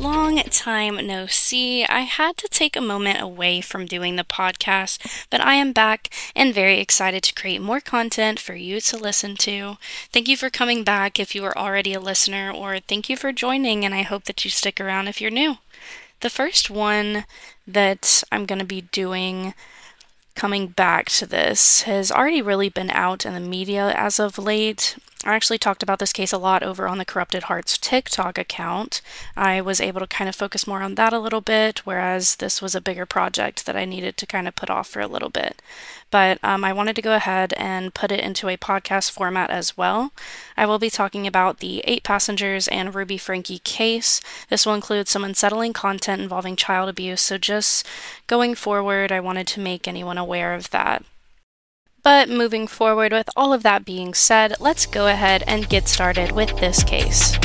Long time no see. I had to take a moment away from doing the podcast, but I am back and very excited to create more content for you to listen to. Thank you for coming back if you are already a listener, or thank you for joining, and I hope that you stick around if you're new. The first one that I'm going to be doing coming back to this has already really been out in the media as of late. I actually talked about this case a lot over on the Corrupted Hearts TikTok account. I was able to kind of focus more on that a little bit, whereas this was a bigger project that I needed to kind of put off for a little bit. But I wanted to go ahead and put it into a podcast format as well. I will be talking about the 8 Passengers and Ruby Franke case. This will include some unsettling content involving child abuse, so just going forward, I wanted to make anyone aware of that. But moving forward, with all of that being said, let's go ahead and get started with this case.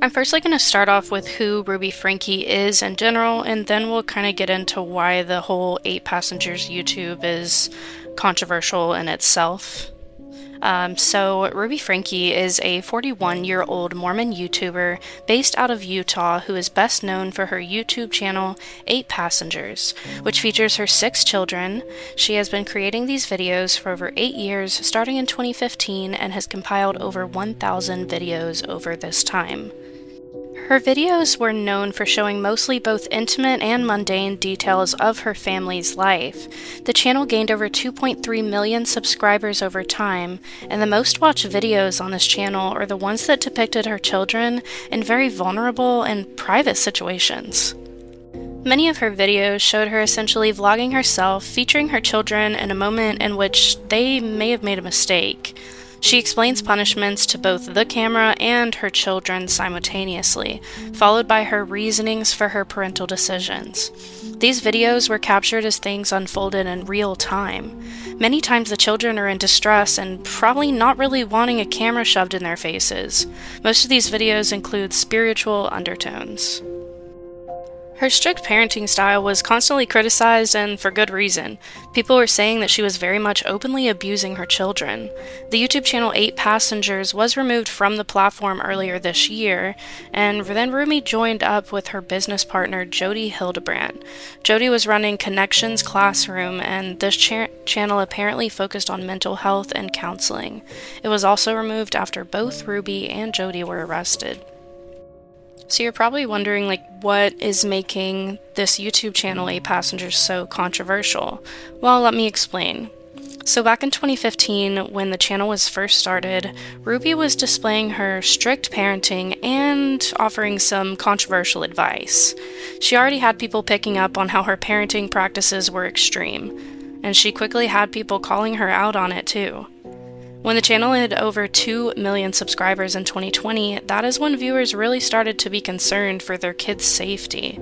I'm firstly going to start off with who Ruby Franke is in general, and then we'll kind of get into why the whole 8 Passengers YouTube is controversial in itself. So Ruby Franke is a 41-year-old Mormon YouTuber based out of Utah who is best known for her YouTube channel 8 Passengers, which features her 6 children. She has been creating these videos for over 8 years, starting in 2015, and has compiled over 1,000 videos over this time. Her videos were known for showing mostly both intimate and mundane details of her family's life. The channel gained over 2.3 million subscribers over time, and the most watched videos on this channel are the ones that depicted her children in very vulnerable and private situations. Many of her videos showed her essentially vlogging herself, featuring her children in a moment in which they may have made a mistake. She explains punishments to both the camera and her children simultaneously, followed by her reasonings for her parental decisions. These videos were captured as things unfolded in real time. Many times the children are in distress and probably not really wanting a camera shoved in their faces. Most of these videos include spiritual undertones. Her strict parenting style was constantly criticized, and for good reason. People were saying that she was very much openly abusing her children. The YouTube channel 8 Passengers was removed from the platform earlier this year, and then Ruby joined up with her business partner Jodi Hildebrandt. Jodi was running Connections Classroom, and this channel apparently focused on mental health and counseling. It was also removed after both Ruby and Jodi were arrested. So you're probably wondering, what is making this YouTube channel 8 Passengers so controversial? Well, let me explain. So back in 2015, when the channel was first started, Ruby was displaying her strict parenting and offering some controversial advice. She already had people picking up on how her parenting practices were extreme, and she quickly had people calling her out on it too. When the channel had over 2 million subscribers in 2020, that is when viewers really started to be concerned for their kids' safety.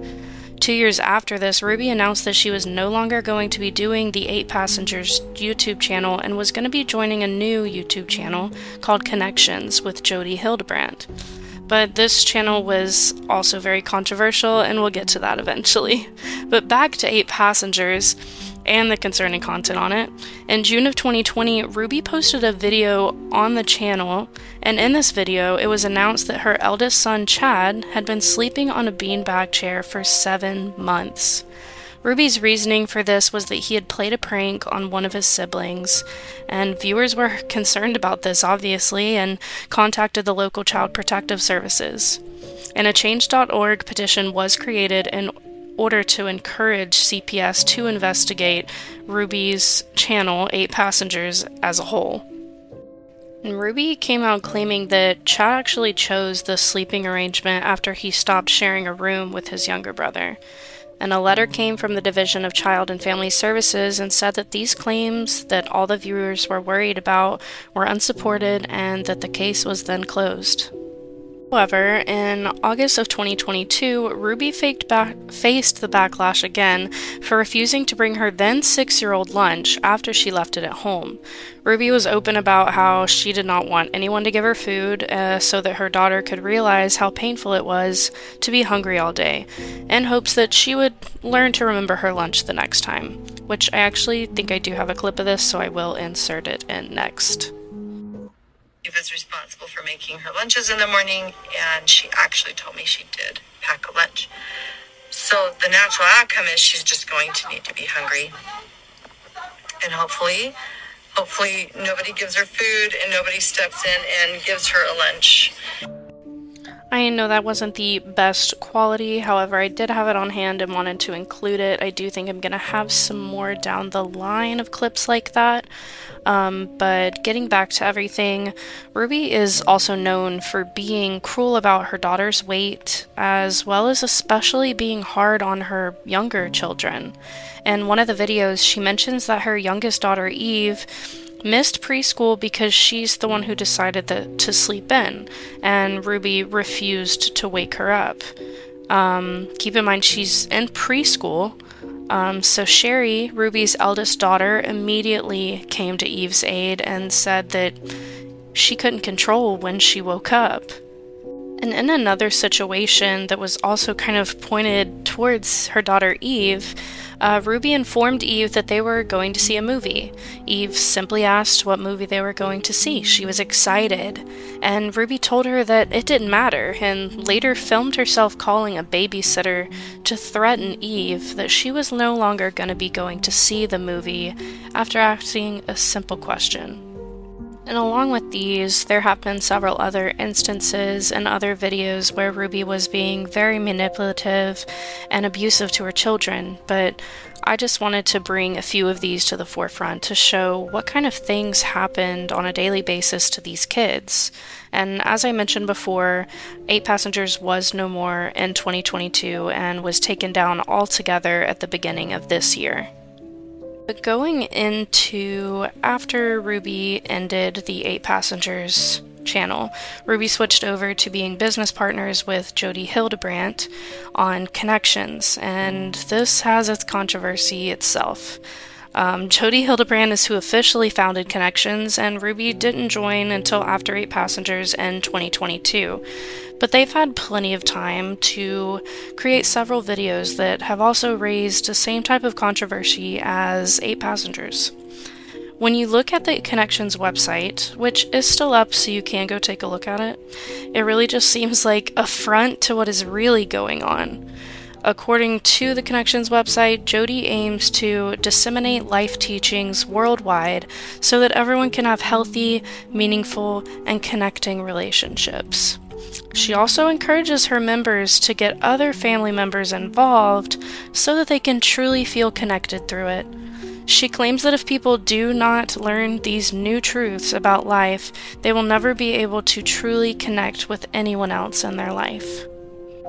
2 years after this, Ruby announced that she was no longer going to be doing the 8 Passengers YouTube channel and was going to be joining a new YouTube channel called Connections with Jodi Hildebrandt. But this channel was also very controversial, and we'll get to that eventually. But back to 8 Passengers and the concerning content on it. In June of 2020, Ruby posted a video on the channel, and in this video, it was announced that her eldest son, Chad, had been sleeping on a beanbag chair for 7 months. Ruby's reasoning for this was that he had played a prank on one of his siblings, and viewers were concerned about this, obviously, and contacted the local Child Protective Services. And a Change.org petition was created in order to encourage CPS to investigate Ruby's channel, 8 Passengers, as a whole. And Ruby came out claiming that Chad actually chose the sleeping arrangement after he stopped sharing a room with his younger brother. And a letter came from the Division of Child and Family Services and said that these claims that all the viewers were worried about were unsupported and that the case was then closed. However, in August of 2022, Ruby faced the backlash again for refusing to bring her then 6-year-old lunch after she left it at home. Ruby was open about how she did not want anyone to give her food so that her daughter could realize how painful it was to be hungry all day, in hopes that she would learn to remember her lunch the next time, which I actually think I do have a clip of this, so I will insert it in next. Eve is responsible for making her lunches in the morning, and she actually told me she did pack a lunch. So the natural outcome is she's just going to need to be hungry. And hopefully nobody gives her food and nobody steps in and gives her a lunch. I know that wasn't the best quality, however, I did have it on hand and wanted to include it. I do think I'm going to have some more down the line of clips like that. But getting back to everything, Ruby is also known for being cruel about her daughter's weight, as well as especially being hard on her younger children. In one of the videos, she mentions that her youngest daughter, Eve, missed preschool because she's the one who decided to sleep in, and Ruby refused to wake her up. Keep in mind, she's in preschool. So Sherry, Ruby's eldest daughter, immediately came to Eve's aid and said that she couldn't control when she woke up. And in another situation that was also kind of pointed towards her daughter Eve, Ruby informed Eve that they were going to see a movie. Eve simply asked what movie they were going to see. She was excited, and Ruby told her that it didn't matter, and later filmed herself calling a babysitter to threaten Eve that she was no longer going to be going to see the movie after asking a simple question. And along with these, there have been several other instances and other videos where Ruby was being very manipulative and abusive to her children, but I just wanted to bring a few of these to the forefront to show what kind of things happened on a daily basis to these kids. And as I mentioned before, Eight Passengers was no more in 2022 and was taken down altogether at the beginning of this year. But going into after Ruby ended the Eight Passengers channel, Ruby switched over to being business partners with Jodi Hildebrandt on Connections, and this has its controversy itself. Jodi Hildebrandt is who officially founded Connections, and Ruby didn't join until after Eight Passengers in 2022. But they've had plenty of time to create several videos that have also raised the same type of controversy as Eight Passengers. When you look at the Connections website, which is still up so you can go take a look at it, it really just seems like a front to what is really going on. According to the Connections website, Jodi aims to disseminate life teachings worldwide so that everyone can have healthy, meaningful, and connecting relationships. She also encourages her members to get other family members involved so that they can truly feel connected through it. She claims that if people do not learn these new truths about life, they will never be able to truly connect with anyone else in their life.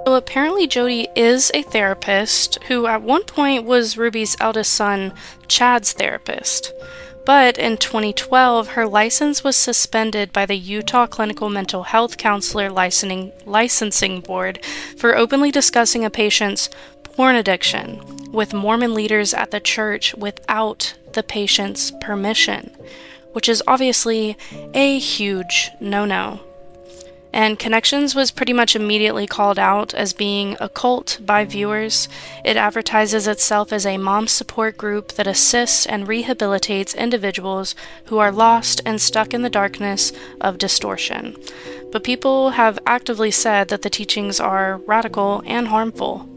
So apparently Jodi is a therapist who at one point was Ruby's eldest son, Chad's therapist. But in 2012, her license was suspended by the Utah Clinical Mental Health Counselor Licensing Board for openly discussing a patient's porn addiction with Mormon leaders at the church without the patient's permission, which is obviously a huge no-no. And Connections was pretty much immediately called out as being a cult by viewers. It advertises itself as a mom support group that assists and rehabilitates individuals who are lost and stuck in the darkness of distortion. But people have actively said that the teachings are radical and harmful.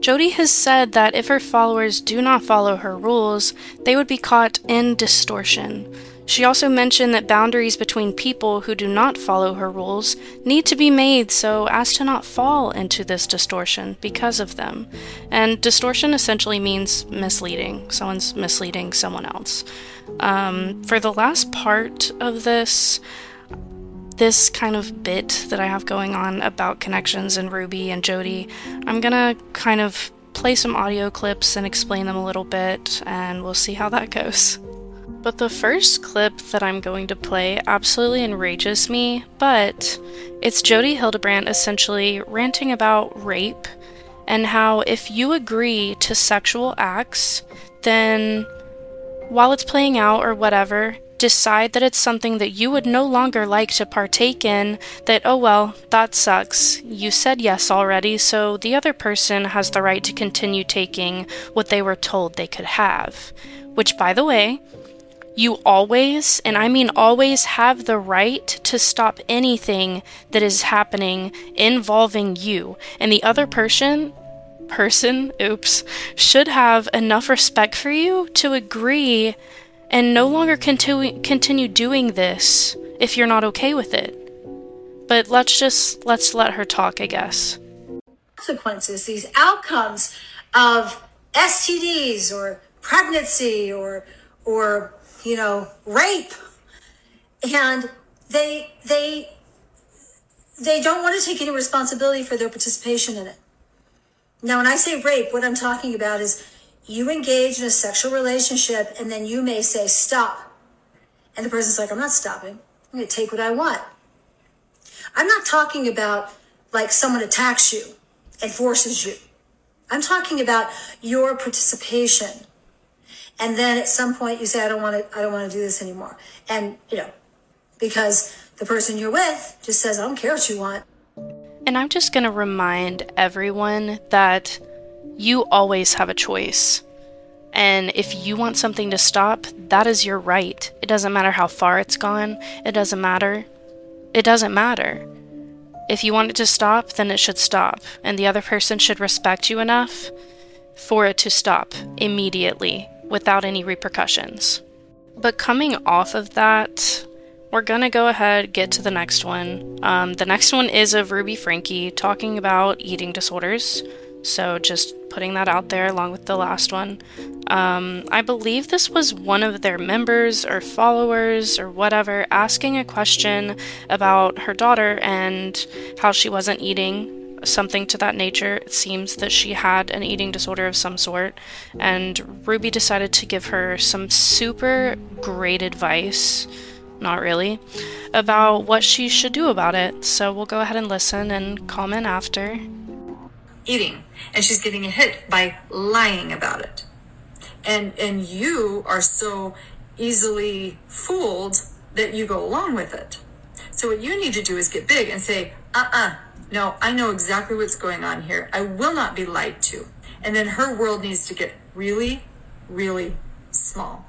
Jodi has said that if her followers do not follow her rules, they would be caught in distortion. She also mentioned that boundaries between people who do not follow her rules need to be made so as to not fall into this distortion because of them. And distortion essentially means misleading. Someone's misleading someone else. For the last part of this kind of bit that I have going on about Connections and Ruby and Jodi, I'm gonna kind of play some audio clips and explain them a little bit, and we'll see how that goes. But the first clip that I'm going to play absolutely enrages me, but it's Jodi Hildebrandt essentially ranting about rape and how if you agree to sexual acts, then while it's playing out or whatever, decide that it's something that you would no longer like to partake in, that, oh well, that sucks. You said yes already, so the other person has the right to continue taking what they were told they could have. Which, by the way, you always, and I mean always, have the right to stop anything that is happening involving you. And the other person should have enough respect for you to agree and no longer continue doing this if you're not okay with it. But let's let her talk, I guess. Consequences, these outcomes of STDs or pregnancy or rape, and they don't want to take any responsibility for their participation in it. Now, when I say rape, what I'm talking about is you engage in a sexual relationship and then you may say, stop. And the person's like, I'm not stopping. I'm going to take what I want. I'm not talking about like someone attacks you and forces you. I'm talking about your participation. And then at some point you say, I don't want to do this anymore. And, because the person you're with just says, I don't care what you want. And I'm just going to remind everyone that you always have a choice. And if you want something to stop, that is your right. It doesn't matter how far it's gone. It doesn't matter. If you want it to stop, then it should stop. And the other person should respect you enough for it to stop immediately, without any repercussions. But coming off of that, we're gonna go ahead, get to the next one. The next one is of Ruby Franke talking about eating disorders. So just putting that out there along with the last one. I believe this was one of their members or followers or whatever asking a question about her daughter and how she wasn't eating, something to that nature. It seems that she had an eating disorder of some sort, and Ruby decided to give her some super great advice, not really, about what she should do about it. So we'll go ahead and listen and comment after. Eating, and she's getting a hit by lying about it. And you are so easily fooled that you go along with it. So what you need to do is get big and say, no, I know exactly what's going on here. I will not be lied to. And then her world needs to get really, really small.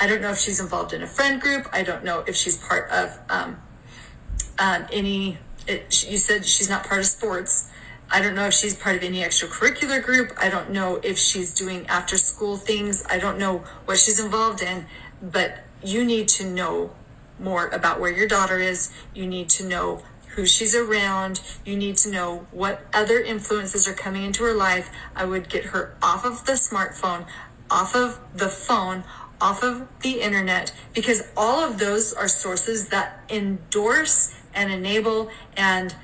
I don't know if she's involved in a friend group. I don't know if she's part of you said she's not part of sports. I don't know if she's part of any extracurricular group. I don't know if she's doing after school things. I don't know what she's involved in, but you need to know more about where your daughter is. You need to know who she's around. You need to know what other influences are coming into her life. I would get her off of the smartphone, off of the phone, off of the internet, because all of those are sources that endorse and enable and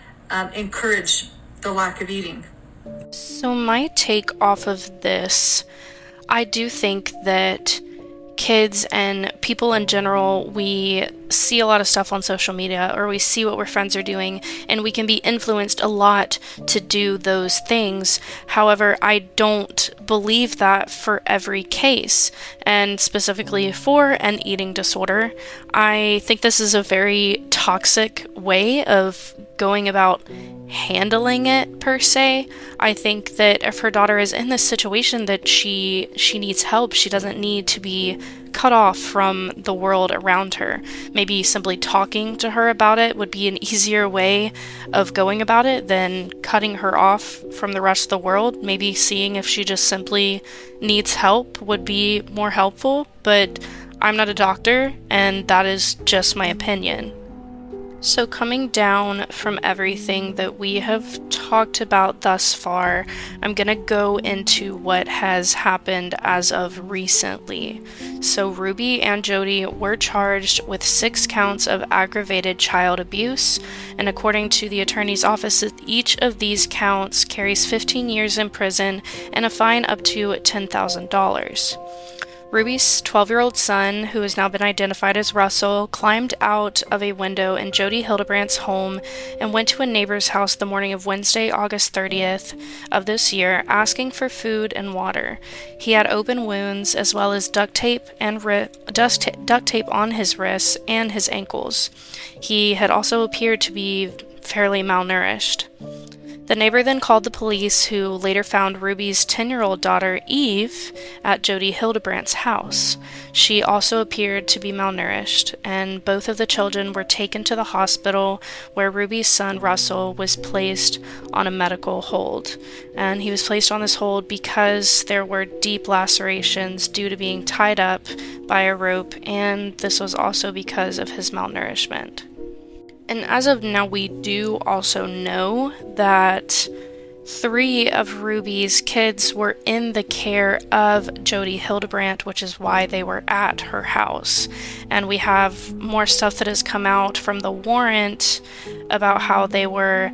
encourage the lack of eating. So my take off of this, I do think that kids and people in general, we see a lot of stuff on social media, or we see what our friends are doing, and we can be influenced a lot to do those things. However, I don't believe that for every case, and specifically for an eating disorder. I think this is a very toxic way of going about handling it, per se. I think that if her daughter is in this situation, that she needs help. She doesn't need to be cut off from the world around her. Maybe simply talking to her about it would be an easier way of going about it than cutting her off from the rest of the world. Maybe seeing if she just simply needs help would be more helpful, but I'm not a doctor, and that is just my opinion. So coming down from everything that we have talked about thus far, I'm going to go into what has happened as of recently. So Ruby and Jodi were charged with 6 counts of aggravated child abuse, and according to the attorney's office, each of these counts carries 15 years in prison and a fine up to $10,000. Ruby's 12-year-old son, who has now been identified as Russell, climbed out of a window in Jodi Hildebrandt's home and went to a neighbor's house the morning of Wednesday, August 30th of this year, asking for food and water. He had open wounds as well as duct tape and duct tape on his wrists and his ankles. He had also appeared to be fairly malnourished. The neighbor then called the police, who later found Ruby's 10-year-old daughter, Eve, at Jodi Hildebrandt's house. She also appeared to be malnourished, and both of the children were taken to the hospital, where Ruby's son, Russell, was placed on a medical hold. And he was placed on this hold because there were deep lacerations due to being tied up by a rope, and this was also because of his malnourishment. And as of now, we do also know that 3 of Ruby's kids were in the care of Jodi Hildebrandt, which is why they were at her house. And we have more stuff that has come out from the warrant about how they were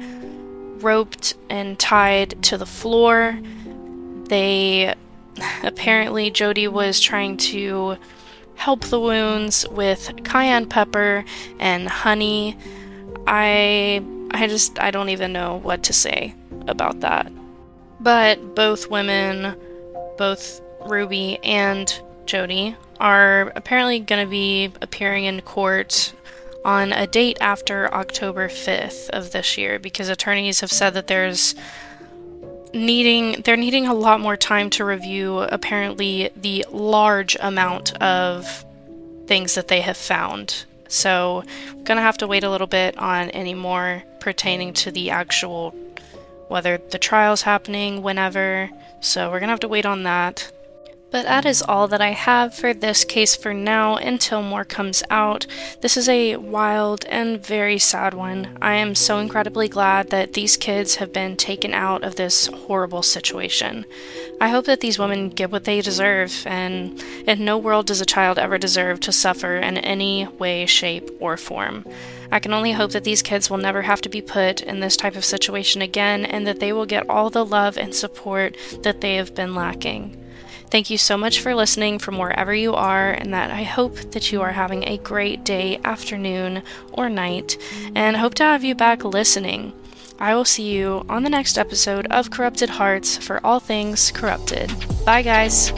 roped and tied to the floor. They apparently, Jodi was trying to help the wounds with cayenne pepper and honey. I don't even know what to say about that. But both women, both Ruby and Jodi, are apparently going to be appearing in court on a date after October 5th of this year, because attorneys have said that they're needing a lot more time to review apparently the large amount of things that they have found. So we're going to have to wait a little bit on any more pertaining to the actual, whether the trial's happening, whenever. So we're going to have to wait on that. But that is all that I have for this case for now, until more comes out. This is a wild and very sad one. I am so incredibly glad that these kids have been taken out of this horrible situation. I hope that these women get what they deserve, and in no world does a child ever deserve to suffer in any way, shape, or form. I can only hope that these kids will never have to be put in this type of situation again, and that they will get all the love and support that they have been lacking. Thank you so much for listening from wherever you are, and that I hope that you are having a great day, afternoon, or night, and hope to have you back listening. I will see you on the next episode of Corrupted Hearts for all things corrupted. Bye, guys!